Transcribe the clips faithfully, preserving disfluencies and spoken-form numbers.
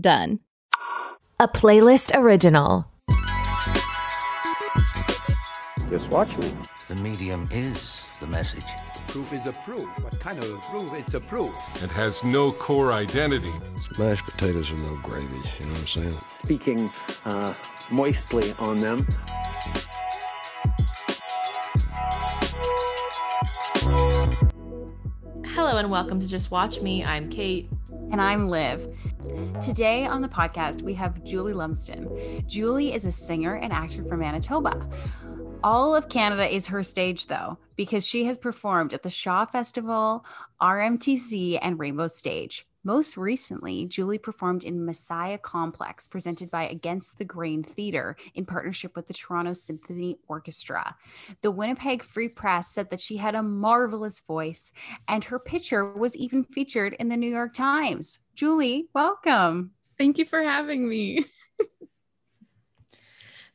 done. A Playlist Original. Just watch me. The medium is the message. Proof is a proof. What kind of a proof? It's a proof. It has no core identity. Mashed potatoes are no gravy, you know what I'm saying? Speaking uh, moistly on them. Hello and welcome to Just Watch Me. I'm Kate. And I'm Liv. Today on the podcast, we have Julie Lumsden. Julie is a singer and actor from Manitoba. All of Canada is her stage, though, because she has performed at the Shaw Festival, R M T C, and Rainbow Stage. Most recently, Julie performed in Messiah Complex, presented by Against the Grain Theatre in partnership with the Toronto Symphony Orchestra. The Winnipeg Free Press said that she had a marvelous voice, and her picture was even featured in the New York Times. Julie, welcome. Thank you for having me.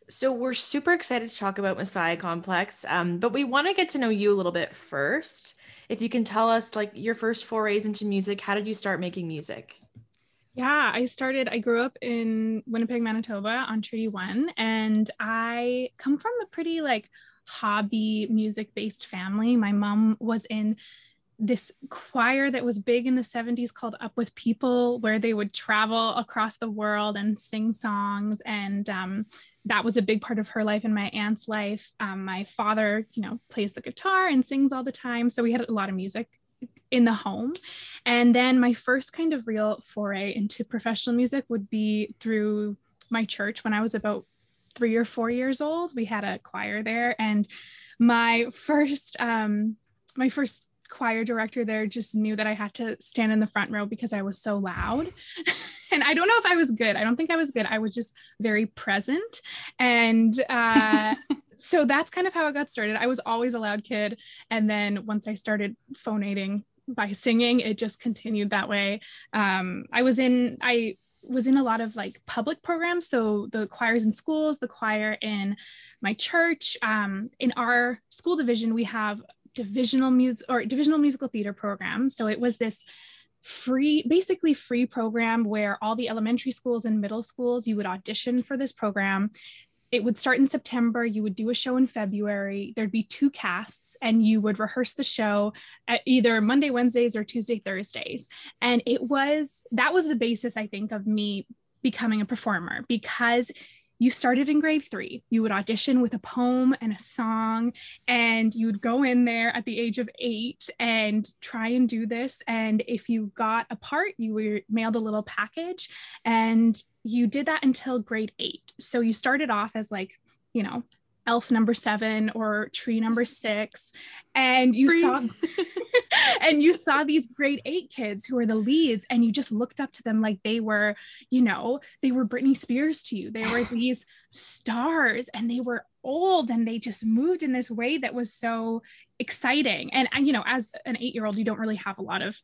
So we're super excited to talk about Messiah Complex, um, but we want to get to know you a little bit first. If you can tell us, like, your first forays into music, how did you start making music? Yeah, I started, I grew up in Winnipeg, Manitoba on Treaty One, and I come from a pretty like hobby music-based family. My mom was in this choir that was big in the seventies called Up With People, where they would travel across the world and sing songs. And um, that was a big part of her life and my aunt's life. Um, my father, you know, plays the guitar and sings all the time. So we had a lot of music in the home. And then my first kind of real foray into professional music would be through my church. When I was about three or four years old, we had a choir there. And my first, um, my first choir director there just knew that I had to stand in the front row because I was so loud. And I don't know if I was good. I don't think I was good. I was just very present. And uh, so that's kind of how it got started. I was always a loud kid. And then once I started phonating by singing, it just continued that way. Um, I was in, I was in a lot of like public programs. So the choirs in schools, the choir in my church, um, in our school division, we have Divisional music or divisional musical theater program. So it was this free, basically free program where all the elementary schools and middle schools, you would audition for this program. It would start in September. You would do a show in February. There'd be two casts and you would rehearse the show at either Monday, Wednesdays or Tuesday, Thursdays. And it was, that was the basis, I think, of me becoming a performer, because you started in grade three. You would audition with a poem and a song, and you would go in there at the age of eight and try and do this. And if you got a part, you were mailed a little package, and you did that until grade eight. So you started off as like, you know, elf number seven or tree number six. And you Free. saw and you saw these grade eight kids who were the leads, and you just looked up to them like they were, you know, they were Britney Spears to you. They were these stars, and they were old, and they just moved in this way that was so exciting. And, and you know, as an eight-year-old, you don't really have a lot of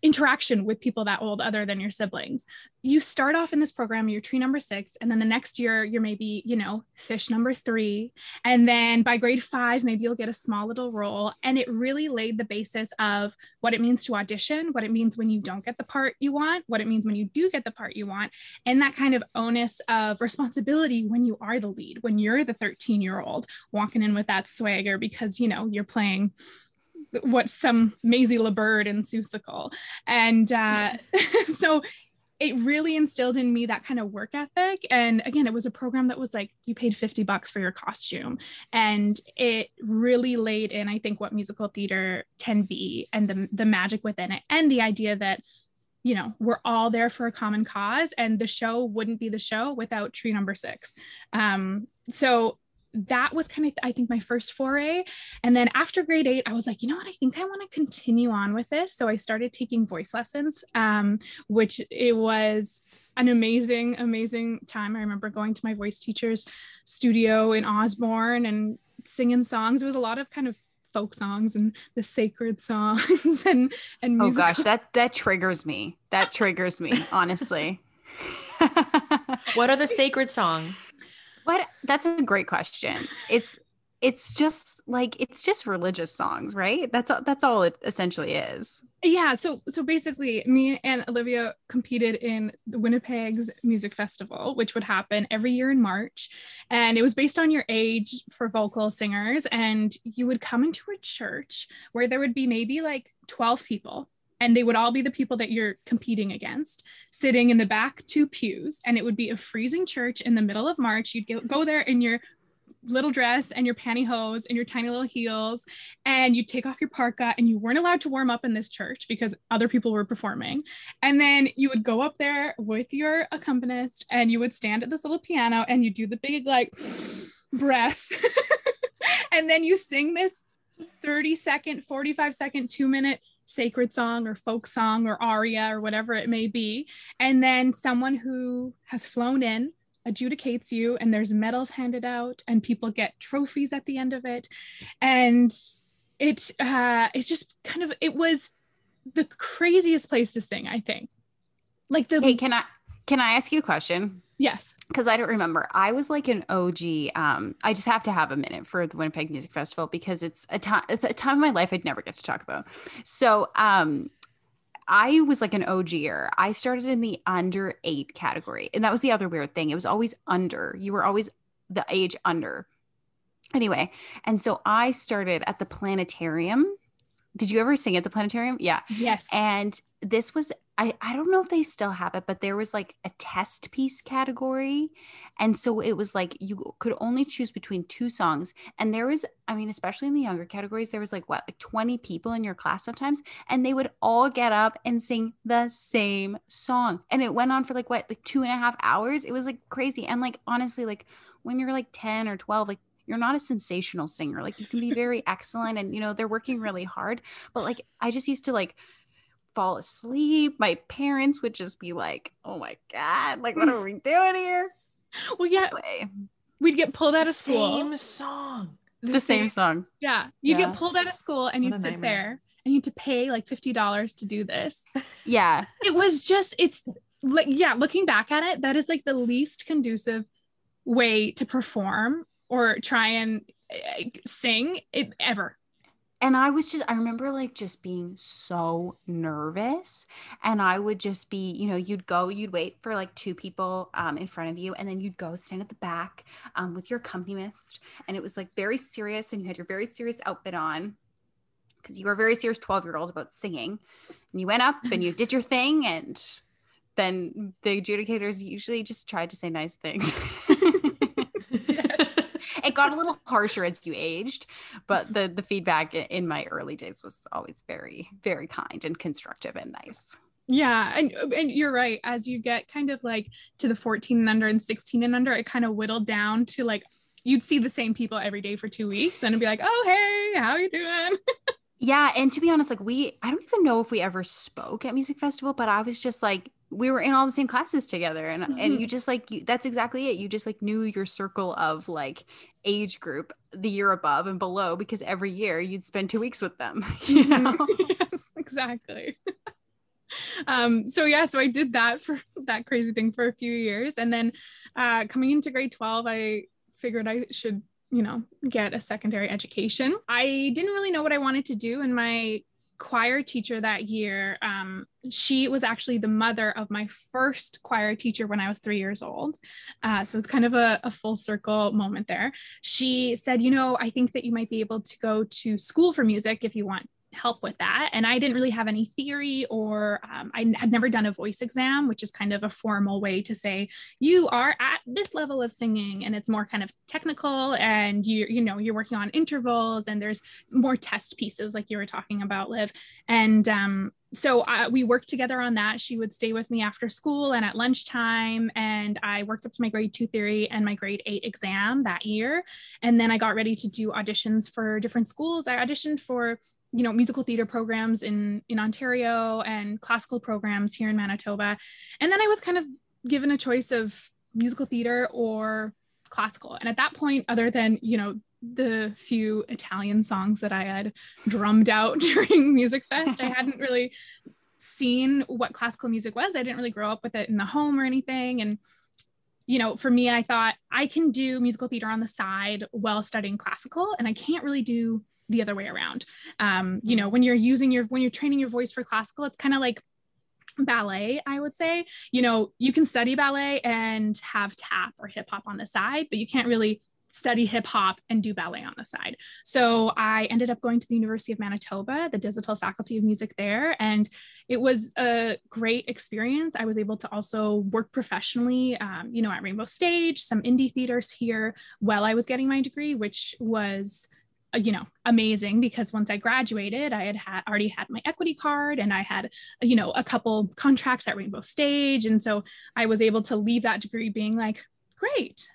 interaction with people that old other than your siblings. You start off in this program, you're tree number six, and then the next year you're maybe, you know, fish number three. And then by grade five, maybe you'll get a small little role. And it really laid the basis of what it means to audition, what it means when you don't get the part you want, what it means when you do get the part you want, and that kind of onus of responsibility when you are the lead, when you're the thirteen-year-old walking in with that swagger because, you know, you're playing what some Maisie LaBird and Seussical. And uh, so it really instilled in me that kind of work ethic. And again, it was a program that was like, you paid fifty bucks for your costume. And it really laid in, I think, what musical theater can be and the, the magic within it. And the idea that, you know, we're all there for a common cause, and the show wouldn't be the show without tree number six. Um, so that was kind of, I think, my first foray. And then after grade eight, I was like, you know what, I think I want to continue on with this. So I started taking voice lessons, um, which it was an amazing, amazing time. I remember going to my voice teacher's studio in Osborne and singing songs. It was a lot of kind of folk songs and the sacred songs and, and music. Oh gosh, that, that triggers me. That triggers me, honestly. What are the sacred songs? But that's a great question. It's, it's just like, it's just religious songs, right? That's all, that's all it essentially is. Yeah. So, so basically me and Olivia competed in the Winnipeg's music festival, which would happen every year in March. And it was based on your age for vocal singers. And you would come into a church where there would be maybe like twelve people. And they would all be the people that you're competing against, sitting in the back two pews. And it would be a freezing church in the middle of March. You'd go there in your little dress and your pantyhose and your tiny little heels, and you take off your parka, and you weren't allowed to warm up in this church because other people were performing. And then you would go up there with your accompanist, and you would stand at this little piano, and you do the big like breath and then you sing this thirty second, forty-five second, two minute sacred song or folk song or aria or whatever it may be. And then someone who has flown in adjudicates you, and there's medals handed out, and people get trophies at the end of it. And it, uh, it's just kind of, it was the craziest place to sing, I think. Like the- Hey, can I, can I ask you a question? Yes. Because I don't remember. I was like an O G. Um, I just have to have a minute for the Winnipeg Music Festival because it's a time, a time of my life I'd never get to talk about. So um, I was like an O G-er. I started in the under eight category. And that was the other weird thing. It was always under. You were always the age under. Anyway. And so I started at the planetarium. Did you ever sing at the planetarium? Yeah. Yes. And this was, I, I don't know if they still have it, but there was like a test piece category. And so it was like, you could only choose between two songs. And there was, I mean, especially in the younger categories, there was like, what, like twenty people in your class sometimes. And they would all get up and sing the same song. And it went on for like, what, like two and a half hours. It was like crazy. And like, honestly, like when you're like ten or twelve, like you're not a sensational singer. Like you can be very excellent and, you know, they're working really hard, but like, I just used to like fall asleep. My parents would just be like, oh my God, like what are we doing here? Well, yeah, anyway, we'd get pulled out of school. Same song. The, the same, same song. Yeah. You'd yeah. get pulled out of school and what you'd sit nightmare. There and you'd to pay like fifty dollars to do this. Yeah. It was just, it's like, yeah, looking back at it, that is like the least conducive way to perform or try and uh, sing it ever. And I was just, I remember like just being so nervous, and I would just be, you know, you'd go, you'd wait for like two people um, in front of you, and then you'd go stand at the back um, with your accompanist, and it was like very serious, and you had your very serious outfit on because you were a very serious twelve year old about singing, and you went up and you did your thing, and then the adjudicators usually just tried to say nice things. It got a little harsher as you aged, but the, the feedback in my early days was always very, very kind and constructive and nice. Yeah. And, and you're right. As you get kind of like to the fourteen and under and sixteen and under, it kind of whittled down to like, you'd see the same people every day for two weeks and it'd be like, oh, hey, how are you doing? Yeah. And to be honest, like we, I don't even know if we ever spoke at music festival, but I was just like, we were in all the same classes together, and mm-hmm. and you just like, you, that's exactly it. You just like knew your circle of like age group the year above and below, because every year you'd spend two weeks with them, you know? Yes, exactly. um, so yeah, so I did that for that crazy thing for a few years. And then uh, coming into grade twelve, I figured I should, you know, get a secondary education. I didn't really know what I wanted to do, in my choir teacher that year, um, she was actually the mother of my first choir teacher when I was three years old. Uh, so it was kind of a, a full circle moment there. She said, you know, I think that you might be able to go to school for music if you want help with that. And I didn't really have any theory, or um, I had never done a voice exam, which is kind of a formal way to say you are at this level of singing, and it's more kind of technical, and you you know you're working on intervals, and there's more test pieces like you were talking about, Liv. And um so uh, we worked together on that. She would stay with me after school and at lunchtime, and I worked up to my grade two theory and my grade eight exam that year. And then I got ready to do auditions for different schools. I auditioned for, you know, musical theater programs in, in Ontario and classical programs here in Manitoba. And then I was kind of given a choice of musical theater or classical. And at that point, other than, you know, the few Italian songs that I had drummed out during Music Fest, I hadn't really seen what classical music was. I didn't really grow up with it in the home or anything. And, you know, for me, I thought I can do musical theater on the side while studying classical, and I can't really do the other way around. Um, you know, when you're using your, when you're training your voice for classical, it's kind of like ballet, I would say. You know, you can study ballet and have tap or hip hop on the side, but you can't really study hip hop and do ballet on the side. So I ended up going to the University of Manitoba, the digital faculty of music there. And it was a great experience. I was able to also work professionally, um, you know, at Rainbow Stage, some indie theaters here while I was getting my degree, which was, you know, amazing, because once I graduated, I had, had already had my equity card, and I had, you know, a couple contracts at Rainbow Stage. And so I was able to leave that degree being like, great,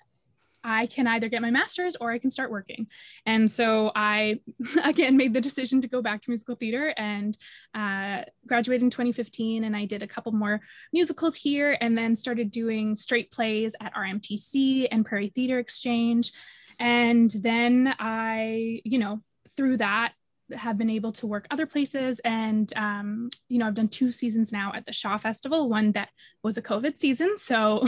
I can either get my master's or I can start working. And so I, again, made the decision to go back to musical theater, and uh, graduated in twenty fifteen. And I did a couple more musicals here, and then started doing straight plays at R M T C and Prairie Theater Exchange. And then I, you know, through that, have been able to work other places. And, um, you know, I've done two seasons now at the Shaw Festival, one that was a COVID season. So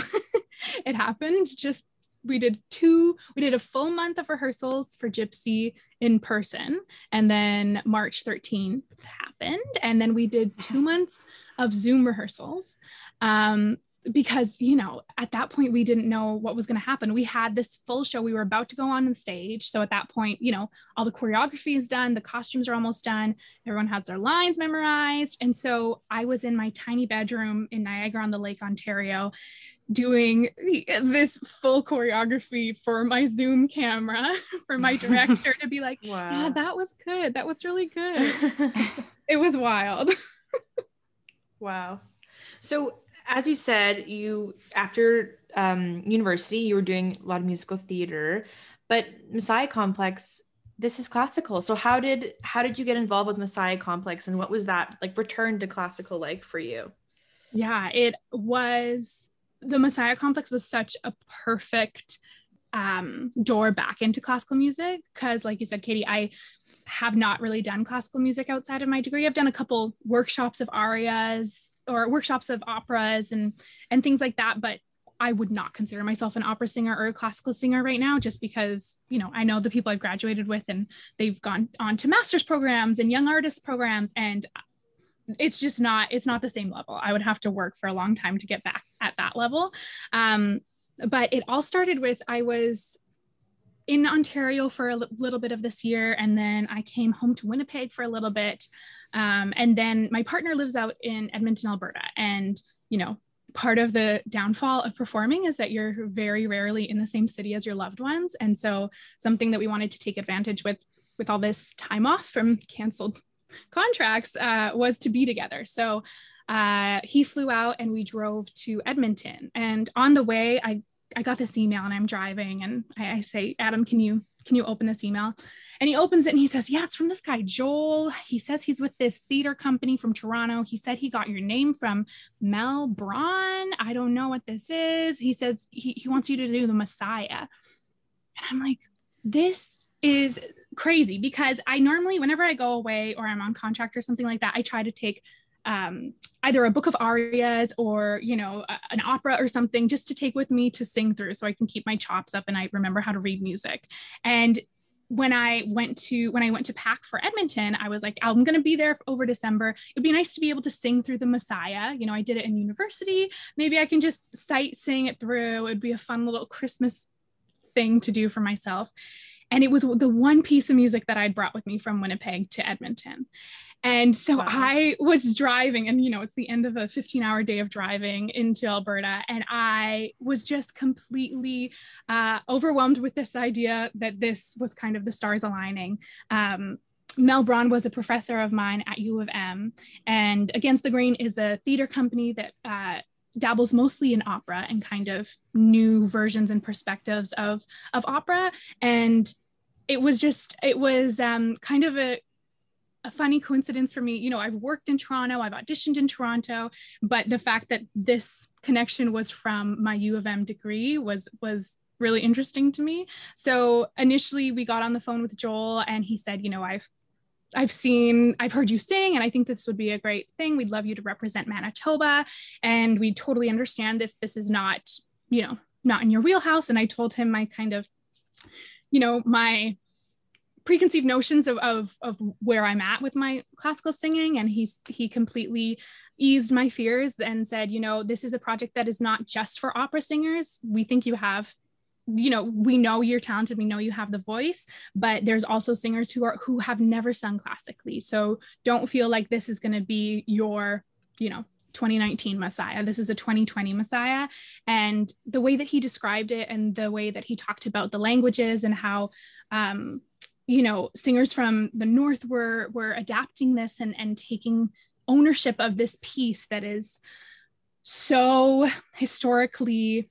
it happened just We did two, we did a full month of rehearsals for Gypsy in person. And then March thirteenth happened. And then we did two months of Zoom rehearsals. Um, because, you know, at that point, we didn't know what was going to happen. We had this full show, we were about to go on the stage. So at that point, you know, all the choreography is done, the costumes are almost done, everyone has their lines memorized. And so I was in my tiny bedroom in Niagara-on-the-Lake, Ontario, doing this full choreography for my Zoom camera for my director to be like, wow, yeah, that was good. That was really good. It was wild. Wow. So as you said, you, after um, university, you were doing a lot of musical theater, but Messiah Complex, this is classical. So how did, how did you get involved with Messiah Complex, and what was that like return to classical like for you? Yeah, it was, the Messiah Complex was such a perfect um, door back into classical music. Cause like you said, Katie, I have not really done classical music outside of my degree. I've done a couple workshops of arias or workshops of operas and, and things like that. But I would not consider myself an opera singer or a classical singer right now, just because, you know, I know the people I've graduated with, and they've gone on to master's programs and young artist programs. And it's just not, it's not the same level. I would have to work for a long time to get back at that level. Um, but it all started with, I was in Ontario for a little bit of this year, and then I came home to Winnipeg for a little bit. Um, and then my partner lives out in Edmonton, Alberta. And, you know, part of the downfall of performing is that you're very rarely in the same city as your loved ones. And so something that we wanted to take advantage with, with all this time off from canceled contracts, uh, was to be together. So uh, he flew out and we drove to Edmonton. And on the way, I I got this email, and I'm driving, and I, I say, Adam, can you, can you open this email? And he opens it and he says, yeah, it's from this guy, Joel. He says he's with this theater company from Toronto. He said he got your name from Mel Braun. I don't know what this is. He says he, he wants you to do the Messiah. And I'm like, this is crazy, because I normally, whenever I go away or I'm on contract or something like that, I try to take um, either a book of arias or, you know, a, an opera or something, just to take with me to sing through so I can keep my chops up and I remember how to read music. And when I went to, when I went to pack for Edmonton, I was like, I'm going to be there over December. It'd be nice to be able to sing through the Messiah. You know, I did it in university. Maybe I can just sight sing it through. It'd be a fun little Christmas thing to do for myself. And it was the one piece of music that I'd brought with me from Winnipeg to Edmonton. And so wow. I was driving, and, you know, it's the end of a fifteen hour day of driving into Alberta. And I was just completely uh, overwhelmed with this idea that this was kind of the stars aligning. Um, Mel Braun was a professor of mine at U of M. And Against the Grain is a theater company that uh, dabbles mostly in opera and kind of new versions and perspectives of, of opera. And it was just, it was um, kind of a, a funny coincidence for me. You know, I've worked in Toronto, I've auditioned in Toronto, but the fact that this connection was from my U of M degree was, was really interesting to me. So initially we got on the phone with Joel and he said, you know, I've I've seen, I've heard you sing, and I think this would be a great thing. We'd love you to represent Manitoba. And we totally understand if this is not, you know, not in your wheelhouse. And I told him my kind of, you know, my preconceived notions of, of, of where I'm at with my classical singing. And he's, he completely eased my fears and said, you know, this is a project that is not just for opera singers. We think you have, you know, we know you're talented, we know you have the voice, but there's also singers who are, who have never sung classically. So don't feel like this is going to be your, you know, twenty nineteen Messiah. This is a twenty twenty Messiah. And the way that he described it and the way that he talked about the languages and how, um, you know, singers from the North were, were adapting this and, and taking ownership of this piece that is so historically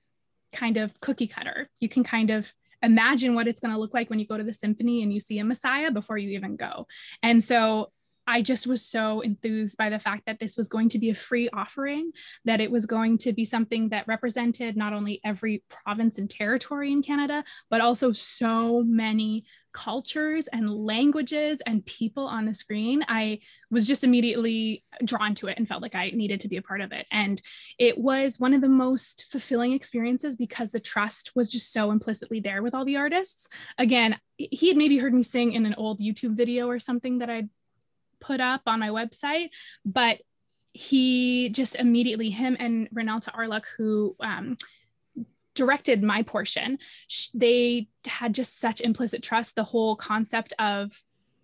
kind of cookie cutter. You can kind of imagine what it's going to look like when you go to the symphony and you see a Messiah before you even go. And so I just was so enthused by the fact that this was going to be a free offering, that it was going to be something that represented not only every province and territory in Canada, but also so many cultures and languages and people on the screen. I was just immediately drawn to it and felt like I needed to be a part of it. And it was one of the most fulfilling experiences because the trust was just so implicitly there with all the artists. Again, he had maybe heard me sing in an old YouTube video or something that I'd put up on my website, but he just immediately, him and Renata Arluck, who um, directed my portion, sh- they had just such implicit trust. The whole concept of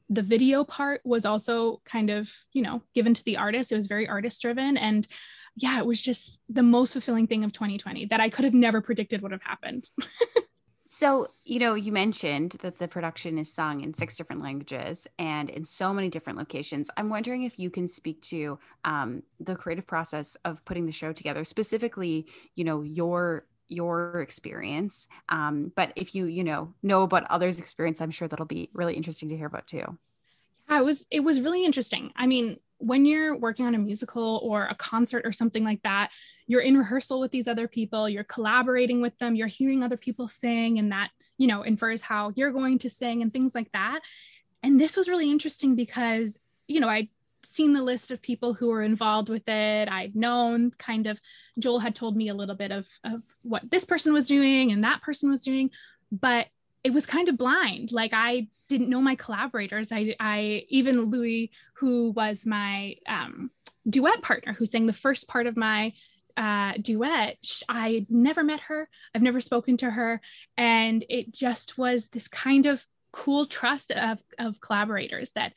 the video part was also kind of, you know, given to the artist. It was very artist driven. And yeah, it was just the most fulfilling thing of twenty twenty that I could have never predicted would have happened. So, you know, you mentioned that the production is sung in six different languages and in so many different locations. I'm wondering if you can speak to um, the creative process of putting the show together, specifically, you know, your your experience. Um, but if you, you know, know about others' experience, I'm sure that'll be really interesting to hear about too. Yeah, it was, it was really interesting. I mean, when you're working on a musical or a concert or something like that, you're in rehearsal with these other people, you're collaborating with them, you're hearing other people sing, and that, you know, infers how you're going to sing and things like that. And this was really interesting because, you know, I'd seen the list of people who were involved with it. I'd known kind of, Joel had told me a little bit of, of what this person was doing and that person was doing, but it was kind of blind. Like I didn't know my collaborators. I, I even Louie, who was my um, duet partner, who sang the first part of my uh, duet, I never met her. I've never spoken to her. And it just was this kind of cool trust of, of collaborators that,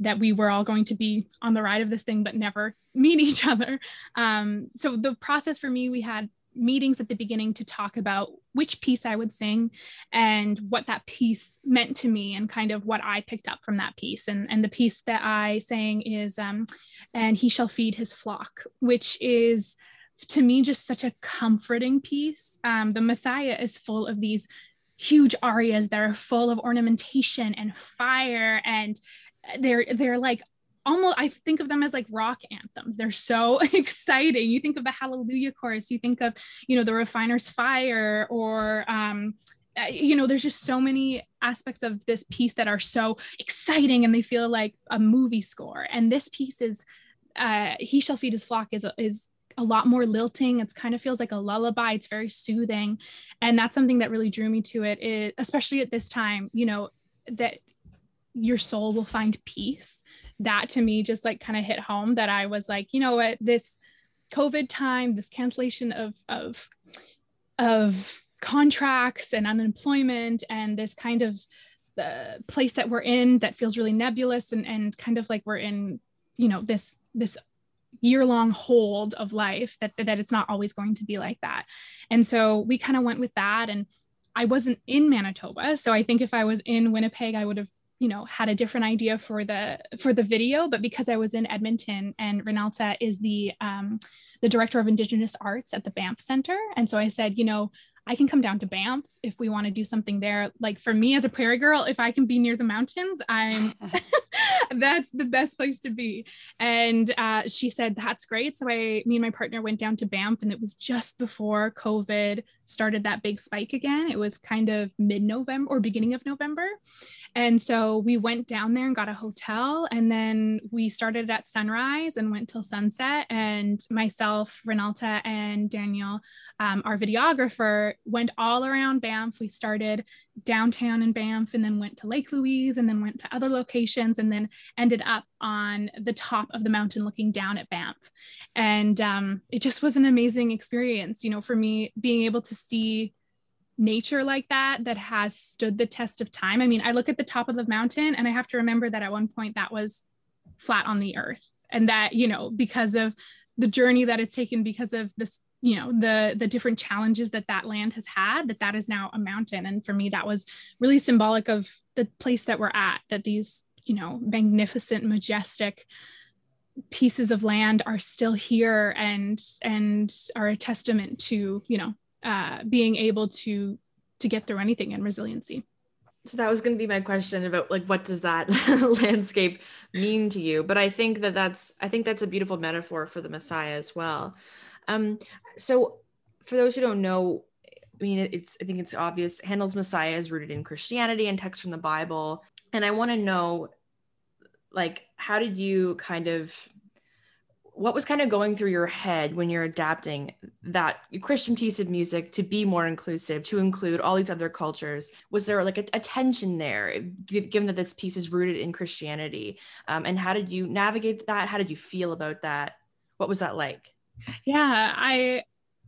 that we were all going to be on the ride of this thing, but never meet each other. Um, so the process for me, we had meetings at the beginning to talk about which piece I would sing and what that piece meant to me and kind of what I picked up from that piece. And, and the piece that I sang is, um, And He Shall Feed His Flock, which is to me just such a comforting piece. Um, the Messiah is full of these huge arias that are full of ornamentation and fire. And they're, they're like, almost, I think of them as like rock anthems. They're so exciting. You think of the Hallelujah chorus, you think of, you know, the Refiner's Fire, or, um, you know, there's just so many aspects of this piece that are so exciting and they feel like a movie score. And this piece is, uh, He Shall Feed His Flock is, is a lot more lilting. It's kind of feels like a lullaby. It's very soothing. And that's something that really drew me to it, it especially at this time, you know, that your soul will find peace. That to me just like kind of hit home, that I was like, you know what, this COVID time, this cancellation of, of, of contracts and unemployment and this kind of the place that we're in that feels really nebulous and, and kind of like we're in, you know, this, this year-long hold of life, that, that it's not always going to be like that. And so we kind of went with that. And I wasn't in Manitoba. So I think if I was in Winnipeg, I would have, you know, had a different idea for the, for the video, but because I was in Edmonton and Reneltta is the, um, the director of Indigenous arts at the Banff Center. And so I said, you know, I can come down to Banff if we want to do something there. Like for me as a prairie girl, if I can be near the mountains, I'm, that's the best place to be. And uh, she said, that's great. So I, me and my partner went down to Banff, and it was just before COVID started that big spike again. It was kind of mid-November or beginning of November. And so we went down there and got a hotel, and then we started at sunrise and went till sunset. And myself, Reneltta, and Daniel, um, our videographer, went all around Banff. We started downtown in Banff and then went to Lake Louise and then went to other locations and then ended up on the top of the mountain looking down at Banff. And um, it just was an amazing experience, you know, for me, being able to see nature like that, that has stood the test of time. I mean, I look at the top of the mountain and I have to remember that at one point that was flat on the earth, and that, you know, because of the journey that it's taken, because of this, you know, the, the different challenges that that land has had, that that is now a mountain. And for me, that was really symbolic of the place that we're at, that these, you know, magnificent, majestic pieces of land are still here and, and are a testament to, you know, uh, being able to, to get through anything and resiliency. So that was going to be my question about, like, what does that landscape mean to you? But I think that that's, I think that's a beautiful metaphor for the Messiah as well. Um, so for those who don't know, I mean, it's, I think it's obvious, Handel's Messiah is rooted in Christianity and texts from the Bible. And I want to know, like, how did you kind of, what was kind of going through your head when you're adapting that Christian piece of music to be more inclusive, to include all these other cultures? Was there like a, a tension there, given that this piece is rooted in Christianity? Um, and how did you navigate that? How did you feel about that? What was that like? Yeah, I,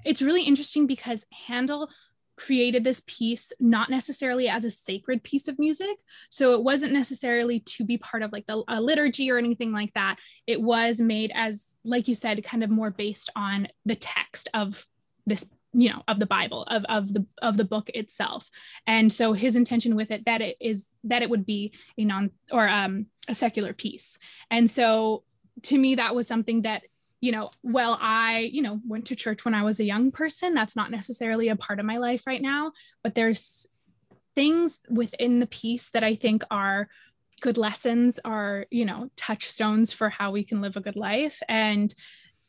it's really interesting because Handel created this piece not necessarily as a sacred piece of music. So it wasn't necessarily to be part of like the, a liturgy or anything like that. It was made as, like you said, kind of more based on the text of this, you know, of the Bible, of, of the, of the book itself. And so his intention with it, that it is, that it would be a non or um, a secular piece. And so to me, that was something that, you know, well, I, you know, went to church when I was a young person. That's not necessarily a part of my life right now, but there's things within the piece that I think are good lessons, are, you know, touchstones for how we can live a good life. And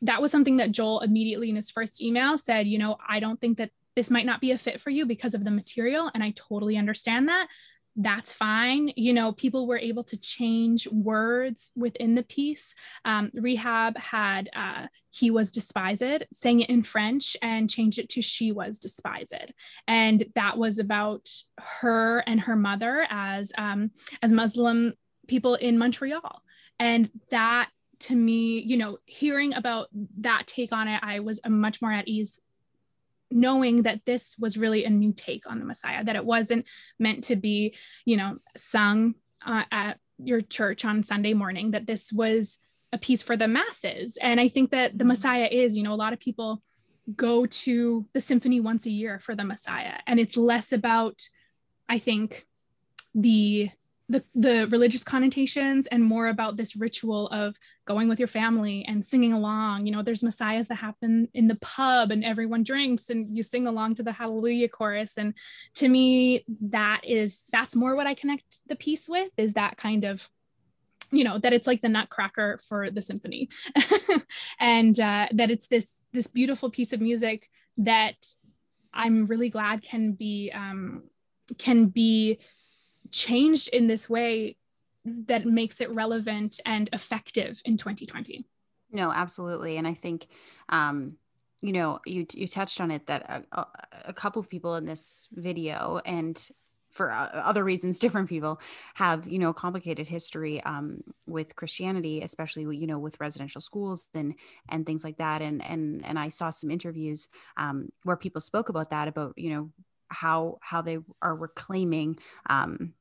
that was something that Joel immediately in his first email said, you know, I don't think that this might not be a fit for you because of the material. And I totally understand that. That's fine. You know, people were able to change words within the piece. Um, Rehab had, uh, he was despised, sang it in French and changed it to she was despised. And that was about her and her mother as, um, as Muslim people in Montreal. And that to me, you know, hearing about that take on it, I was much more at ease knowing that this was really a new take on the Messiah, that it wasn't meant to be, you know, sung uh, at your church on Sunday morning, that this was a piece for the masses. And I think that the Messiah is, you know, a lot of people go to the symphony once a year for the Messiah. And it's less about, I think, the The, the religious connotations and more about this ritual of going with your family and singing along. You know, there's messiahs that happen in the pub and everyone drinks and you sing along to the Hallelujah chorus. And to me, that is, that's more what I connect the piece with, is that kind of, you know, that it's like the Nutcracker for the symphony and uh, that it's this, this beautiful piece of music that I'm really glad can be, um, can be, changed in this way that makes it relevant and effective in twenty twenty. No, absolutely. And I think, um, you know, you, you touched on it that a, a couple of people in this video, and for other reasons, different people have, you know, complicated history um, with Christianity, especially, you know, with residential schools and, and things like that. And, and, and I saw some interviews um, where people spoke about that, about, you know, how, how they are reclaiming, um,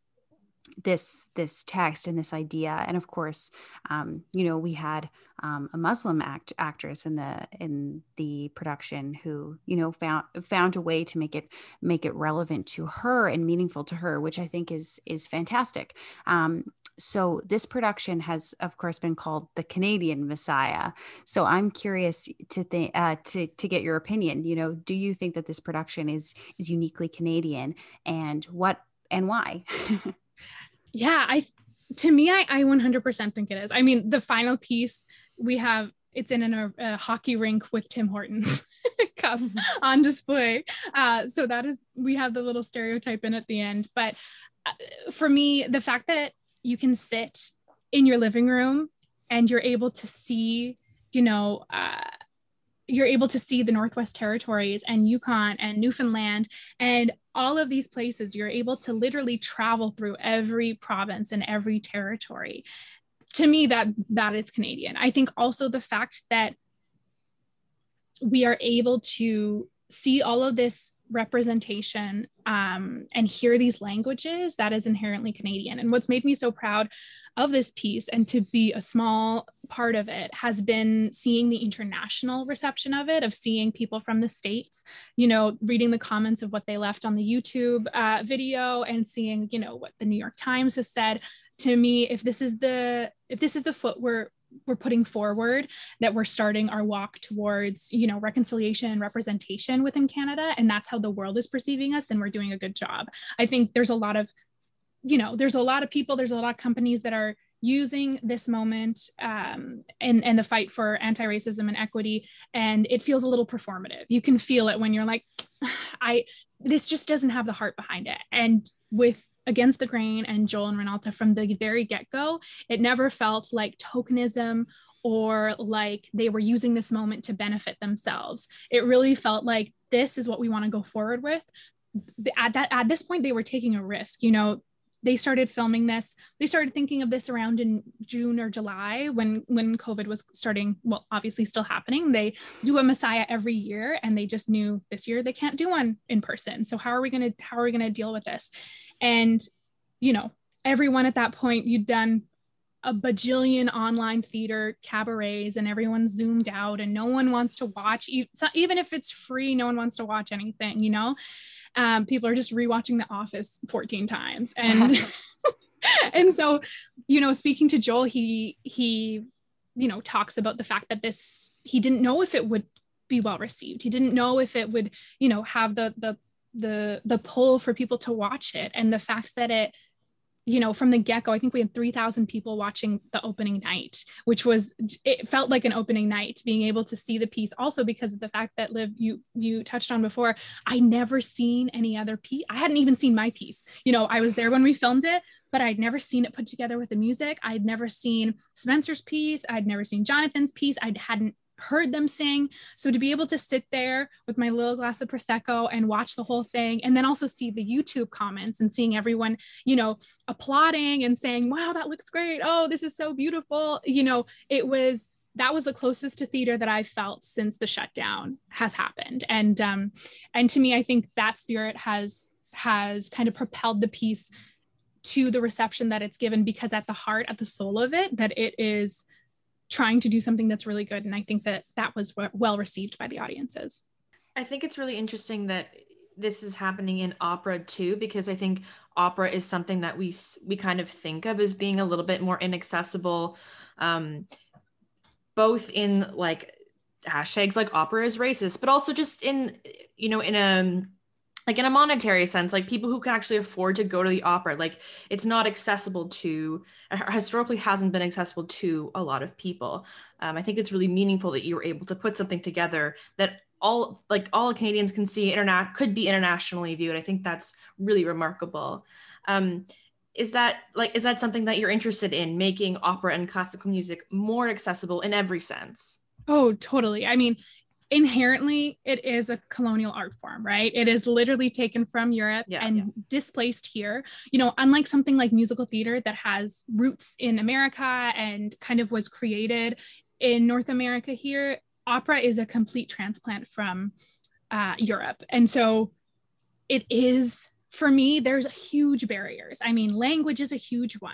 this this text and this idea. And of course, um, you know, we had um, a Muslim act, actress in the in the production who, you know, found found a way to make it make it relevant to her and meaningful to her, which I think is is fantastic. Um, so this production has, of course, been called the Canadian Messiah. So I'm curious to think uh, to to get your opinion. You know, do you think that this production is is uniquely Canadian, and what and why? Yeah, I, to me, I, I one hundred percent think it is. I mean, the final piece we have, it's in an, a, a hockey rink with Tim Hortons cups on display. Uh, so that is, we have the little stereotype in at the end. But for me, the fact that you can sit in your living room and you're able to see, you know, uh, you're able to see the Northwest Territories and Yukon and Newfoundland and all of these places. You're able to literally travel through every province and every territory. To me, that that is Canadian. I think also the fact that we are able to see all of this representation um, and hear these languages, that is inherently Canadian. And what's made me so proud of this piece and to be a small part of it has been seeing the international reception of it, of seeing people from the States, you know, reading the comments of what they left on the YouTube uh, video and seeing, you know, what the New York Times has said. To me, if this is the, if this is the foot we're we're putting forward, that we're starting our walk towards, you know, reconciliation and representation within Canada, and that's how the world is perceiving us, then we're doing a good job. I think there's a lot of, you know, there's a lot of people, there's a lot of companies that are using this moment um, and, and the fight for anti-racism and equity, and it feels a little performative. You can feel it when you're like, I, this just doesn't have the heart behind it. And with Against the Grain and Joel and Reneltta, from the very get-go, it never felt like tokenism or like they were using this moment to benefit themselves. It really felt like this is what we want to go forward with. At that, at this point, they were taking a risk. You know, they started filming this. They started thinking of this around in June or July when, when COVID was starting, well, obviously still happening. They do a Messiah every year, and they just knew this year they can't do one in person. So how are we going to, how are we going to deal with this? And, you know, everyone at that point, you'd done a bajillion online theater cabarets and everyone's zoomed out and no one wants to watch. Even if it's free, no one wants to watch anything, you know? Um, people are just rewatching The Office fourteen times. And, and so, you know, speaking to Joel, he, he, you know, talks about the fact that this, he didn't know if it would be well received. He didn't know if it would, you know, have the, the, the the pull for people to watch it. And the fact that it, you know, from the get-go, I think we had three thousand people watching the opening night, which was, it felt like an opening night, being able to see the piece. Also because of the fact that, Liv, you you touched on before, I never seen any other piece. I hadn't even seen my piece. You know, I was there when we filmed it, but I'd never seen it put together with the music. I'd never seen Spencer's piece. I'd never seen Jonathan's piece. I hadn't heard them sing. So to be able to sit there with my little glass of Prosecco and watch the whole thing, and then also see the YouTube comments and seeing everyone, you know, applauding and saying, wow, that looks great. Oh, this is so beautiful. You know, it was, that was the closest to theater that I felt since the shutdown has happened. And, um, and to me, I think that spirit has, has kind of propelled the piece to the reception that it's given, because at the heart, at the soul of it, that it is trying to do something that's really good. And I think that that was well received by the audiences. I think it's really interesting that this is happening in opera too, because I think opera is something that we we kind of think of as being a little bit more inaccessible, um, both in like hashtags like opera is racist, but also just in, you know, in a, like in a monetary sense, like people who can actually afford to go to the opera, like it's not accessible to, historically hasn't been accessible to a lot of people. Um, I think it's really meaningful that you were able to put something together that all, like all Canadians can see, interna- could be internationally viewed. I think that's really remarkable. Um, is that like, is that something that you're interested in, making opera and classical music more accessible in every sense? Oh, totally. I mean, inherently, it is a colonial art form, right? It is literally taken from Europe yeah, and yeah. displaced here. You know, unlike something like musical theater that has roots in America and kind of was created in North America here, opera is a complete transplant from uh, Europe. And so it is for me, there's huge barriers. I mean, language is a huge one.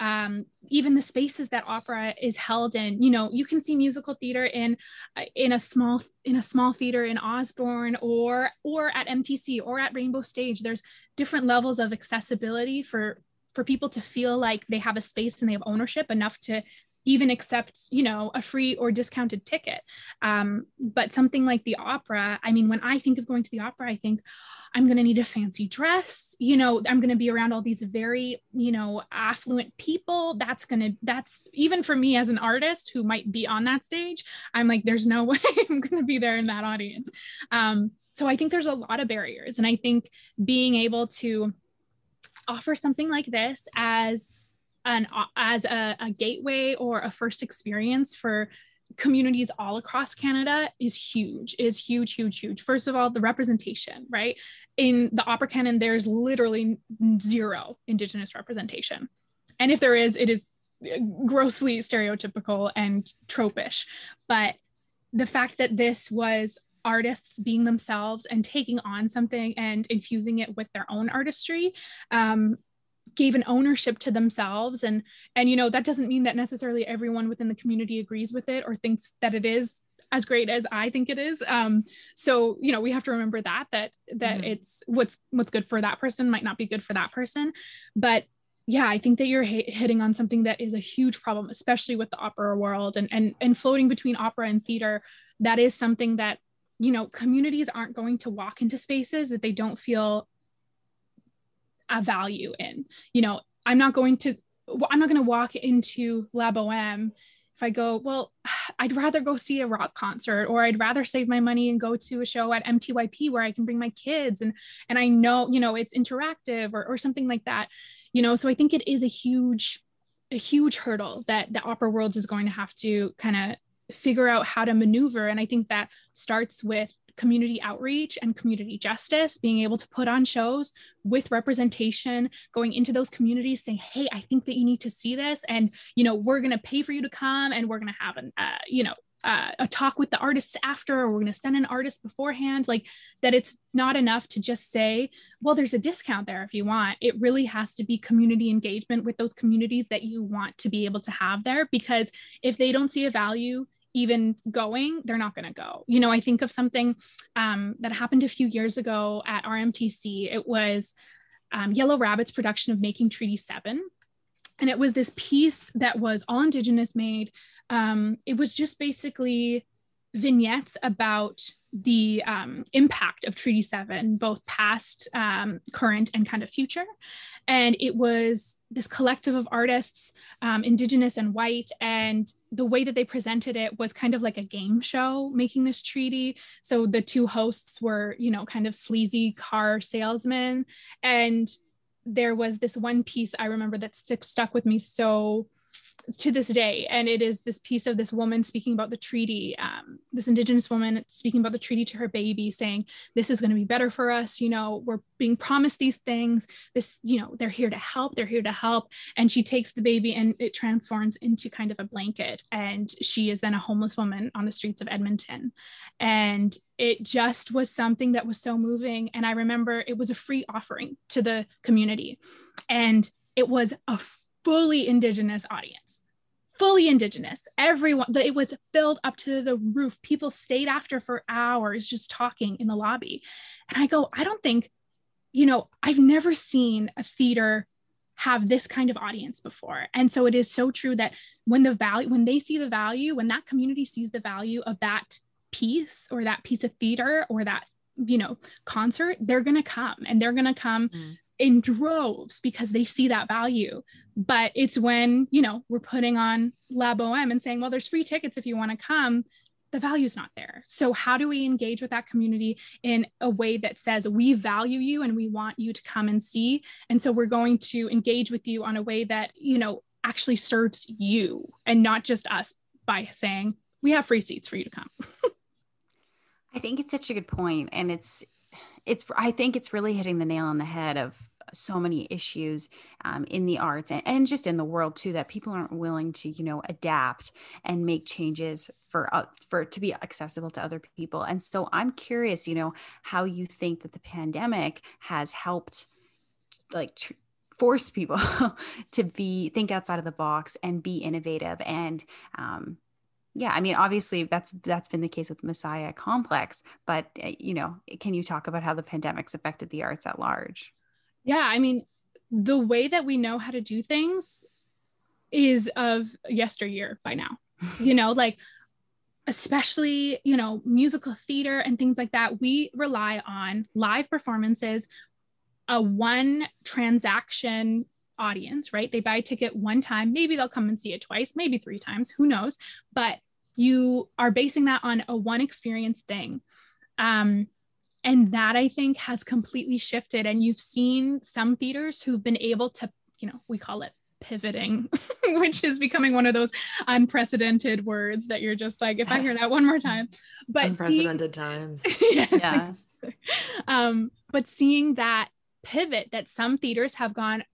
Um, even the spaces that opera is held in, you know, you can see musical theater in in a small in a small theater in Osborne or or at M T C or at Rainbow Stage. There's different levels of accessibility for for people to feel like they have a space and they have ownership enough to even accept, you know, a free or discounted ticket. Um, but something like the opera, I mean, when I think of going to the opera, I think I'm going to need a fancy dress, you know, I'm going to be around all these very, you know, affluent people. That's going to, that's even for me as an artist who might be on that stage, I'm like, there's no way I'm going to be there in that audience. Um, so I think there's a lot of barriers. And I think being able to offer something like this as an as a, a gateway or a first experience for communities all across Canada is huge, is huge, huge, huge. First of all, the representation, right? In the opera canon, there's literally zero Indigenous representation. And if there is, it is grossly stereotypical and tropish. But the fact that this was artists being themselves and taking on something and infusing it with their own artistry, um, gave an ownership to themselves. And, and, you know, that doesn't mean that necessarily everyone within the community agrees with it or thinks that it is as great as I think it is. Um, so, you know, we have to remember that, that, that mm-hmm. it's what's, what's good for that person might not be good for that person. But yeah, I think that you're h- hitting on something that is a huge problem, especially with the opera world and, and, and floating between opera and theater. That is something that, you know, communities aren't going to walk into spaces that they don't feel a value in. You know, I'm not going to, I'm not going to walk into LabOM if I go, well, I'd rather go see a rock concert, or I'd rather save my money and go to a show at M T Y P where I can bring my kids. And, and I know, you know, it's interactive or, or something like that, you know? So I think it is a huge, a huge hurdle that the opera world is going to have to kind of figure out how to maneuver. And I think that starts with community outreach and community justice, being able to put on shows with representation, going into those communities saying, hey, I think that you need to see this. And, you know, we're going to pay for you to come, and we're going to have an, uh, you know, uh, a talk with the artists after, or we're going to send an artist beforehand. Like, that it's not enough to just say, well, there's a discount there if you want. It really has to be community engagement with those communities that you want to be able to have there, because if they don't see a value even going, they're not going to go. You know, I think of something um, that happened a few years ago at R M T C. It was um, Yellow Rabbit's production of Making Treaty Seven. And it was this piece that was all Indigenous made. Um, it was just basically vignettes about the um, impact of Treaty Seven, both past, um, current, and kind of future. And it was this collective of artists, um, Indigenous and white, and the way that they presented it was kind of like a game show, making this treaty. So the two hosts were, you know, kind of sleazy car salesmen. And there was this one piece I remember that st- stuck with me so to this day. And it is this piece of this woman speaking about the treaty, um, this Indigenous woman speaking about the treaty to her baby, saying, this is going to be better for us. You know, we're being promised these things, this, you know, they're here to help, they're here to help. And she takes the baby and it transforms into kind of a blanket. And she is then a homeless woman on the streets of Edmonton. And it just was something that was so moving. And I remember it was a free offering to the community. And it was a fully Indigenous audience, fully Indigenous. Everyone, it was filled up to the roof. People stayed after for hours just talking in the lobby. And I go, I don't think, you know, I've never seen a theater have this kind of audience before. And so it is so true that when the value, when they see the value, when that community sees the value of that piece or that piece of theater or that, you know, concert, they're going to come and they're going to come mm. in droves because they see that value. But it's when, you know, we're putting on LabOM and saying, well, there's free tickets if you want to come, the value's not there. So how do we engage with that community in a way that says, we value you and we want you to come and see. And so we're going to engage with you on a way that, you know, actually serves you and not just us by saying, we have free seats for you to come. I think it's such a good point. And it's, It's, I think it's really hitting the nail on the head of, so many issues um, in the arts and, and just in the world too, that people aren't willing to, you know, adapt and make changes for, uh, for to be accessible to other people. And so I'm curious, you know, how you think that the pandemic has helped like tr- force people to be, think outside of the box and be innovative. And um, yeah, I mean, obviously that's, that's been the case with Messiah Complex, but uh, you know, can you talk about how the pandemic's affected the arts at large? Yeah, I mean, the way that we know how to do things is of yesteryear by now, you know, like, especially, you know, musical theater and things like that. We rely on live performances, a one transaction audience, right? They buy a ticket one time, maybe they'll come and see it twice, maybe three times, who knows? But you are basing that on a one experience thing. Um, And that, I think, has completely shifted. And you've seen some theaters who've been able to, you know, we call it pivoting, which is becoming one of those unprecedented words that you're just like, if I hear that one more time. But unprecedented seeing, times. Yes, yeah. Exactly. Um, but seeing that pivot that some theaters have gone,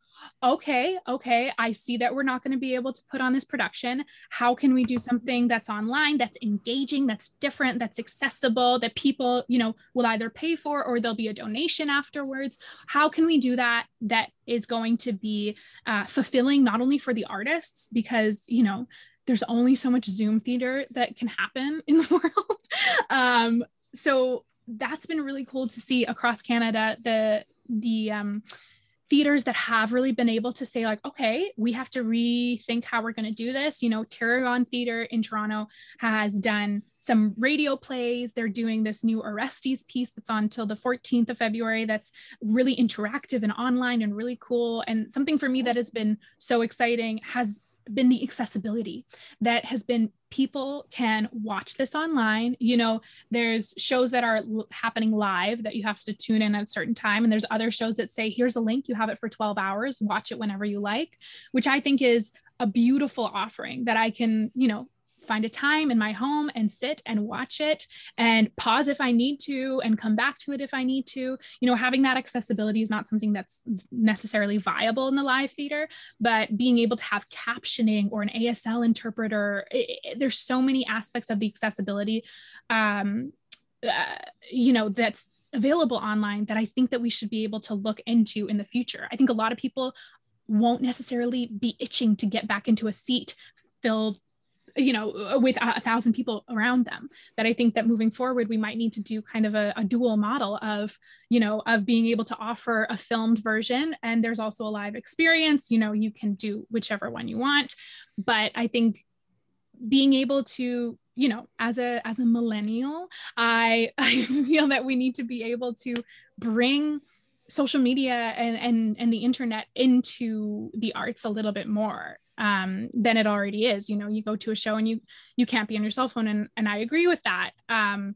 okay, okay, I see that we're not going to be able to put on this production. How can we do something that's online, that's engaging, that's different, that's accessible, that people, you know, will either pay for or there'll be a donation afterwards? How can we do that that is going to be uh, fulfilling not only for the artists, because, you know, there's only so much Zoom theater that can happen in the world. um, so that's been really cool to see across Canada, the, the, um, theaters that have really been able to say like, okay, we have to rethink how we're going to do this. You know, Tarragon Theater in Toronto has done some radio plays. They're doing this new Orestes piece that's on till the fourteenth of February. That's really interactive and online and really cool. And something for me that has been so exciting has been the accessibility that has been, people can watch this online. You know, there's shows that are l- happening live that you have to tune in at a certain time. And there's other shows that say, here's a link, you have it for twelve hours, watch it whenever you like, which I think is a beautiful offering that I can, you know, find a time in my home and sit and watch it and pause if I need to and come back to it if I need to. You know, having that accessibility is not something that's necessarily viable in the live theater, but being able to have captioning or an A S L interpreter, it, it, there's so many aspects of the accessibility, um, uh, you know, that's available online that I think that we should be able to look into in the future. I think a lot of people won't necessarily be itching to get back into a seat filled, you know, with a thousand people around them, that I think that moving forward, we might need to do kind of a, a dual model of, you know, of being able to offer a filmed version. And there's also a live experience, you know, you can do whichever one you want. But I think being able to, you know, as a, as a millennial, I, I feel that we need to be able to bring social media and, and, and the internet into the arts a little bit more um, than it already is. You know, you go to a show and you, you can't be on your cell phone. And, and I agree with that um,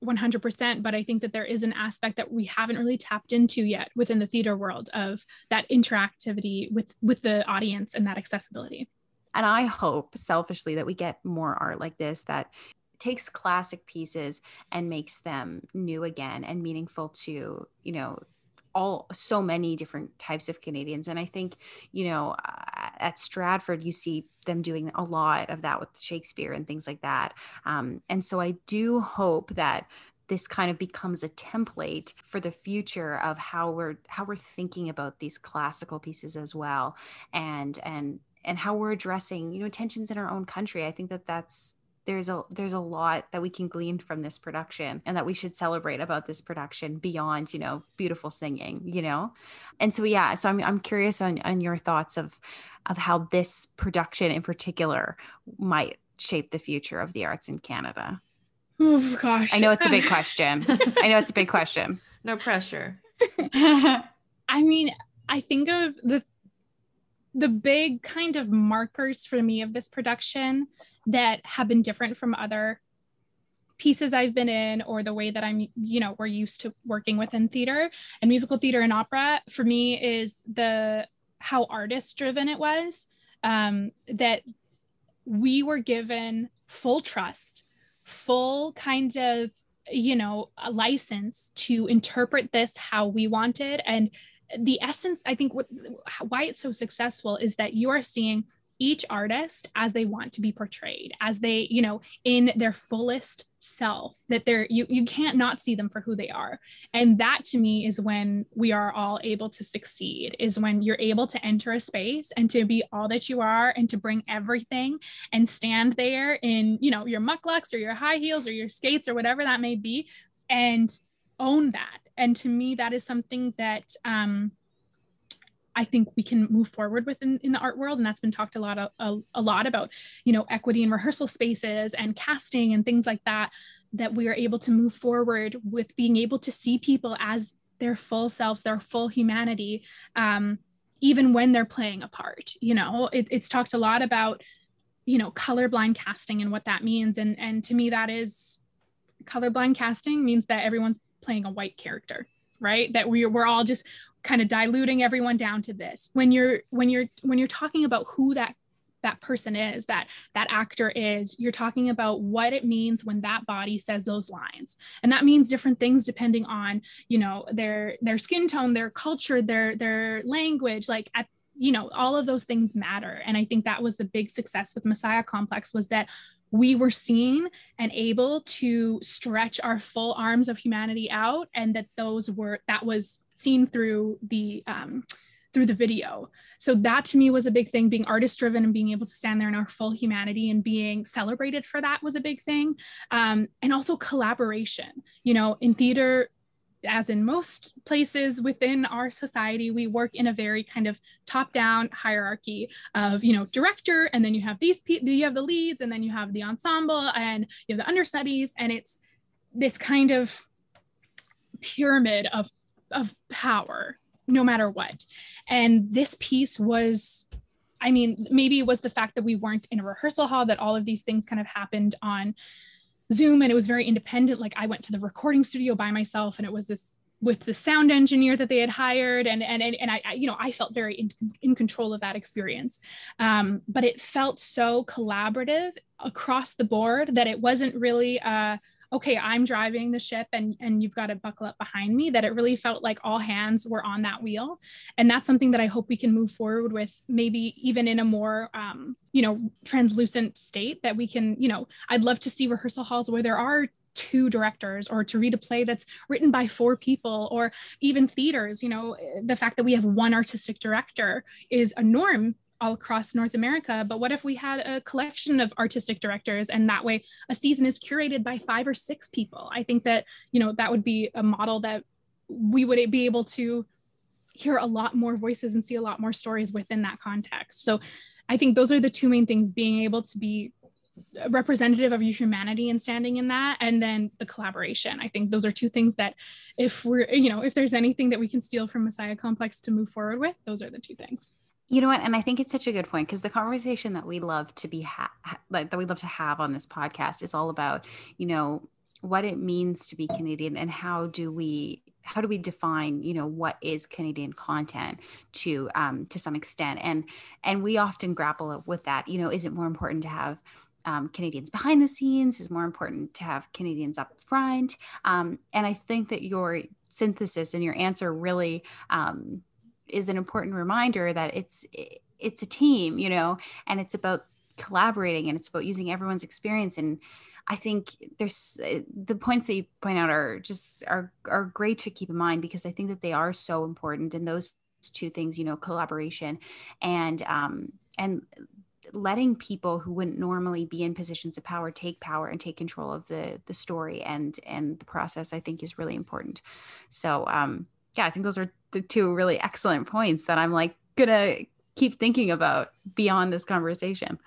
one hundred percent. But I think that there is an aspect that we haven't really tapped into yet within the theater world of that interactivity with, with the audience and that accessibility. And I hope selfishly that we get more art like this, that takes classic pieces and makes them new again and meaningful to, you know, all so many different types of Canadians. And I think, you know, uh, at Stratford, you see them doing a lot of that with Shakespeare and things like that. Um, and so I do hope that this kind of becomes a template for the future of how we're, how we're thinking about these classical pieces as well. And, and, and how we're addressing, you know, tensions in our own country. I think that that's, There's a there's a lot that we can glean from this production and that we should celebrate about this production beyond, you know, beautiful singing, you know? And so, yeah, so I'm I'm curious on, on your thoughts of of how this production in particular might shape the future of the arts in Canada. Oh, gosh. I know it's a big question. I know it's a big question. No pressure. I mean, I think of the the big kind of markers for me of this production that have been different from other pieces I've been in or the way that I'm, you know, we're used to working within theater and musical theater and opera for me is the, how artist driven it was, um, that we were given full trust, full kind of, you know, a license to interpret this how we wanted and the essence, I think, what, why it's so successful is that you are seeing each artist as they want to be portrayed, as they, you know, in their fullest self, that they're, you, you can't not see them for who they are. And that to me is when we are all able to succeed, is when you're able to enter a space and to be all that you are and to bring everything and stand there in, you know, your mucklucks or your high heels or your skates or whatever that may be, and own that. And to me, that is something that, um, I think we can move forward with in, in the art world. And that's been talked a lot, of, a, a lot about, you know, equity in rehearsal spaces and casting and things like that, that we are able to move forward with being able to see people as their full selves, their full humanity, um, even when they're playing a part. You know, it, it's talked a lot about, you know, colorblind casting and what that means. And, and to me, that is, colorblind casting means that everyone's playing a white character, right? That we're, we're all just kind of diluting everyone down to this. When you're when you're when you're talking about who that that person is, that that actor is, you're talking about what it means when that body says those lines. And that means different things depending on, you know, their their skin tone, their culture, their their language, like at, you know, all of those things matter. And I think that was the big success with Messiah Complex, was that we were seen and able to stretch our full arms of humanity out, and that those were, that was seen through the um, through the video. So that to me was a big thing, being artist driven and being able to stand there in our full humanity and being celebrated for that was a big thing. Um, and also collaboration, you know, in theater, as in most places within our society, we work in a very kind of top-down hierarchy of, you know, director, and then you have these people, you have the leads, and then you have the ensemble, and you have the understudies, and it's this kind of pyramid of, of power, no matter what. And this piece was, I mean, maybe it was the fact that we weren't in a rehearsal hall, that all of these things kind of happened on Zoom, and it was very independent. Like I went to the recording studio by myself, and it was this with the sound engineer that they had hired, and and and I, I you know, I felt very in, in control of that experience, um, but it felt so collaborative across the board that it wasn't really uh, okay, I'm driving the ship, and and you've got to buckle up behind me. That it really felt like all hands were on that wheel, and that's something that I hope we can move forward with, maybe even in a more um, you know, translucent state, that we can, you know, I'd love to see rehearsal halls where there are two directors, or to read a play that's written by four people, or even theaters, you know, the fact that we have one artistic director is a norm all across North America. But what if we had a collection of artistic directors, and that way a season is curated by five or six people? I think that, you know, that would be a model that we would be able to hear a lot more voices and see a lot more stories within that context. So I think those are the two main things, being able to be representative of your humanity and standing in that, and then the collaboration. I think those are two things that if we're, you know, if there's anything that we can steal from Messiah Complex to move forward with, those are the two things. You know what? And I think it's such a good point, because the conversation that we love to be ha- that we love to have on this podcast is all about, you know, what it means to be Canadian, and how do we how do we define, you know, what is Canadian content to um, to some extent, and and we often grapple with that. You know, is it more important to have Um, Canadians behind the scenes? Is more important to have Canadians up front? Um, and I think that your synthesis and your answer really um, is an important reminder that it's it's a team, you know, and it's about collaborating, and it's about using everyone's experience. And I think there's the points that you point out are just are are great to keep in mind, because I think that they are so important. And those two things, you know, collaboration and um, and letting people who wouldn't normally be in positions of power take power and take control of the the story and and the process, I think, is really important. So um yeah, I think those are the two really excellent points that I'm like gonna keep thinking about beyond this conversation.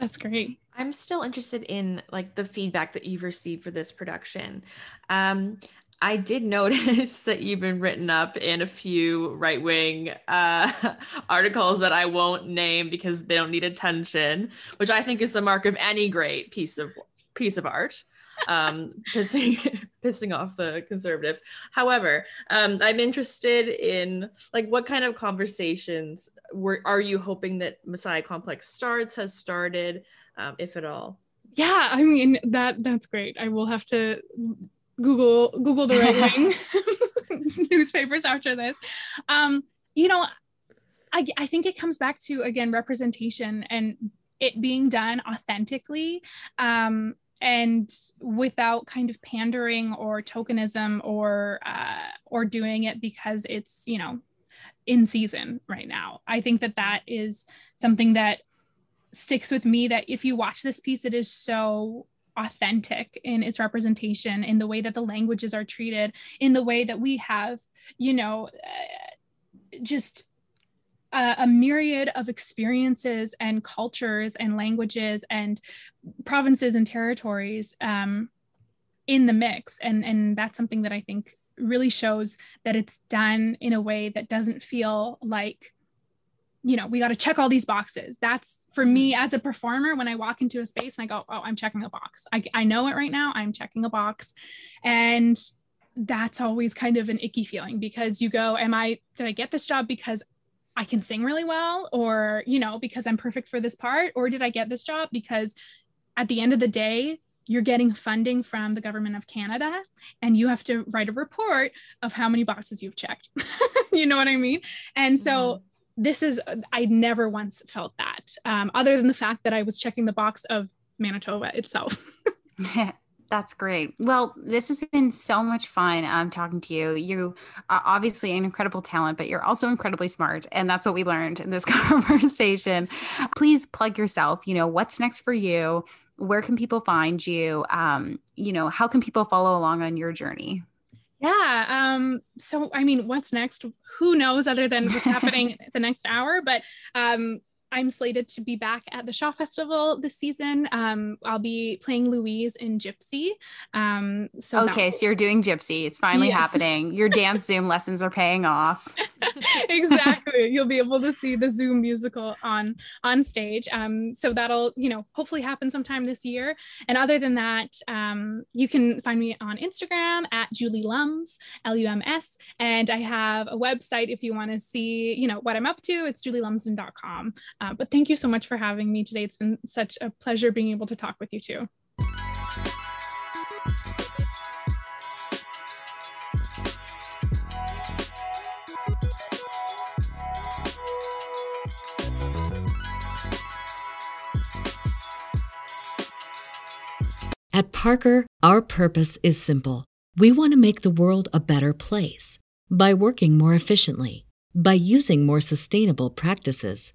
That's great. I'm still interested in like the feedback that you've received for this production. Um, I did notice that you've been written up in a few right-wing uh, articles that I won't name because they don't need attention, which I think is the mark of any great piece of piece of art, um, pissing, pissing off the conservatives. However, um, I'm interested in like what kind of conversations were, are you hoping that Messiah Complex starts, has started, um, if at all? Yeah, I mean, that that's great. I will have to Google Google the right wing newspapers after this. Um, you know, I, I think it comes back to, again, representation and it being done authentically um, and without kind of pandering or tokenism or, uh, or doing it because it's, you know, in season right now. I think that that is something that sticks with me, that if you watch this piece, it is so authentic in its representation, in the way that the languages are treated, in the way that we have, you know, uh, just a, a myriad of experiences and cultures and languages and provinces and territories um, in the mix. And, and that's something that I think really shows that it's done in a way that doesn't feel like, you know, we got to check all these boxes. That's for me as a performer, when I walk into a space and I go, oh, I'm checking a box. I, I know it right now, I'm checking a box. And that's always kind of an icky feeling because you go, am I, did I get this job because I can sing really well? Or, you know, because I'm perfect for this part? Or did I get this job because at the end of the day, you're getting funding from the government of Canada and you have to write a report of how many boxes you've checked. You know what I mean? And so mm-hmm. This is, I never once felt that, um, other than the fact that I was checking the box of Manitoba itself. That's great. Well, this has been so much fun um, talking to you. You are obviously an incredible talent, but you're also incredibly smart. And that's what we learned in this conversation. Please plug yourself. You know, what's next for you? Where can people find you? Um, you know, how can people follow along on your journey? Yeah. Um, so, I mean, what's next? Who knows other than what's happening the next hour, but um, I'm slated to be back at the Shaw Festival this season. Um, I'll be playing Louise in Gypsy. Um, so okay. That- so you're doing Gypsy. It's finally yes. happening. Your dance Zoom lessons are paying off. Exactly. You'll be able to see the Zoom musical on, on stage. Um, so that'll, you know, hopefully happen sometime this year. And other than that, um, you can find me on Instagram at Julie Lums, L U M S. And I have a website if you want to see, you know, what I'm up to. It's julie lumsden dot com. Uh, but thank you so much for having me today. It's been such a pleasure being able to talk with you too. At Parker, our purpose is simple. We want to make the world a better place. By working more efficiently, by using more sustainable practices,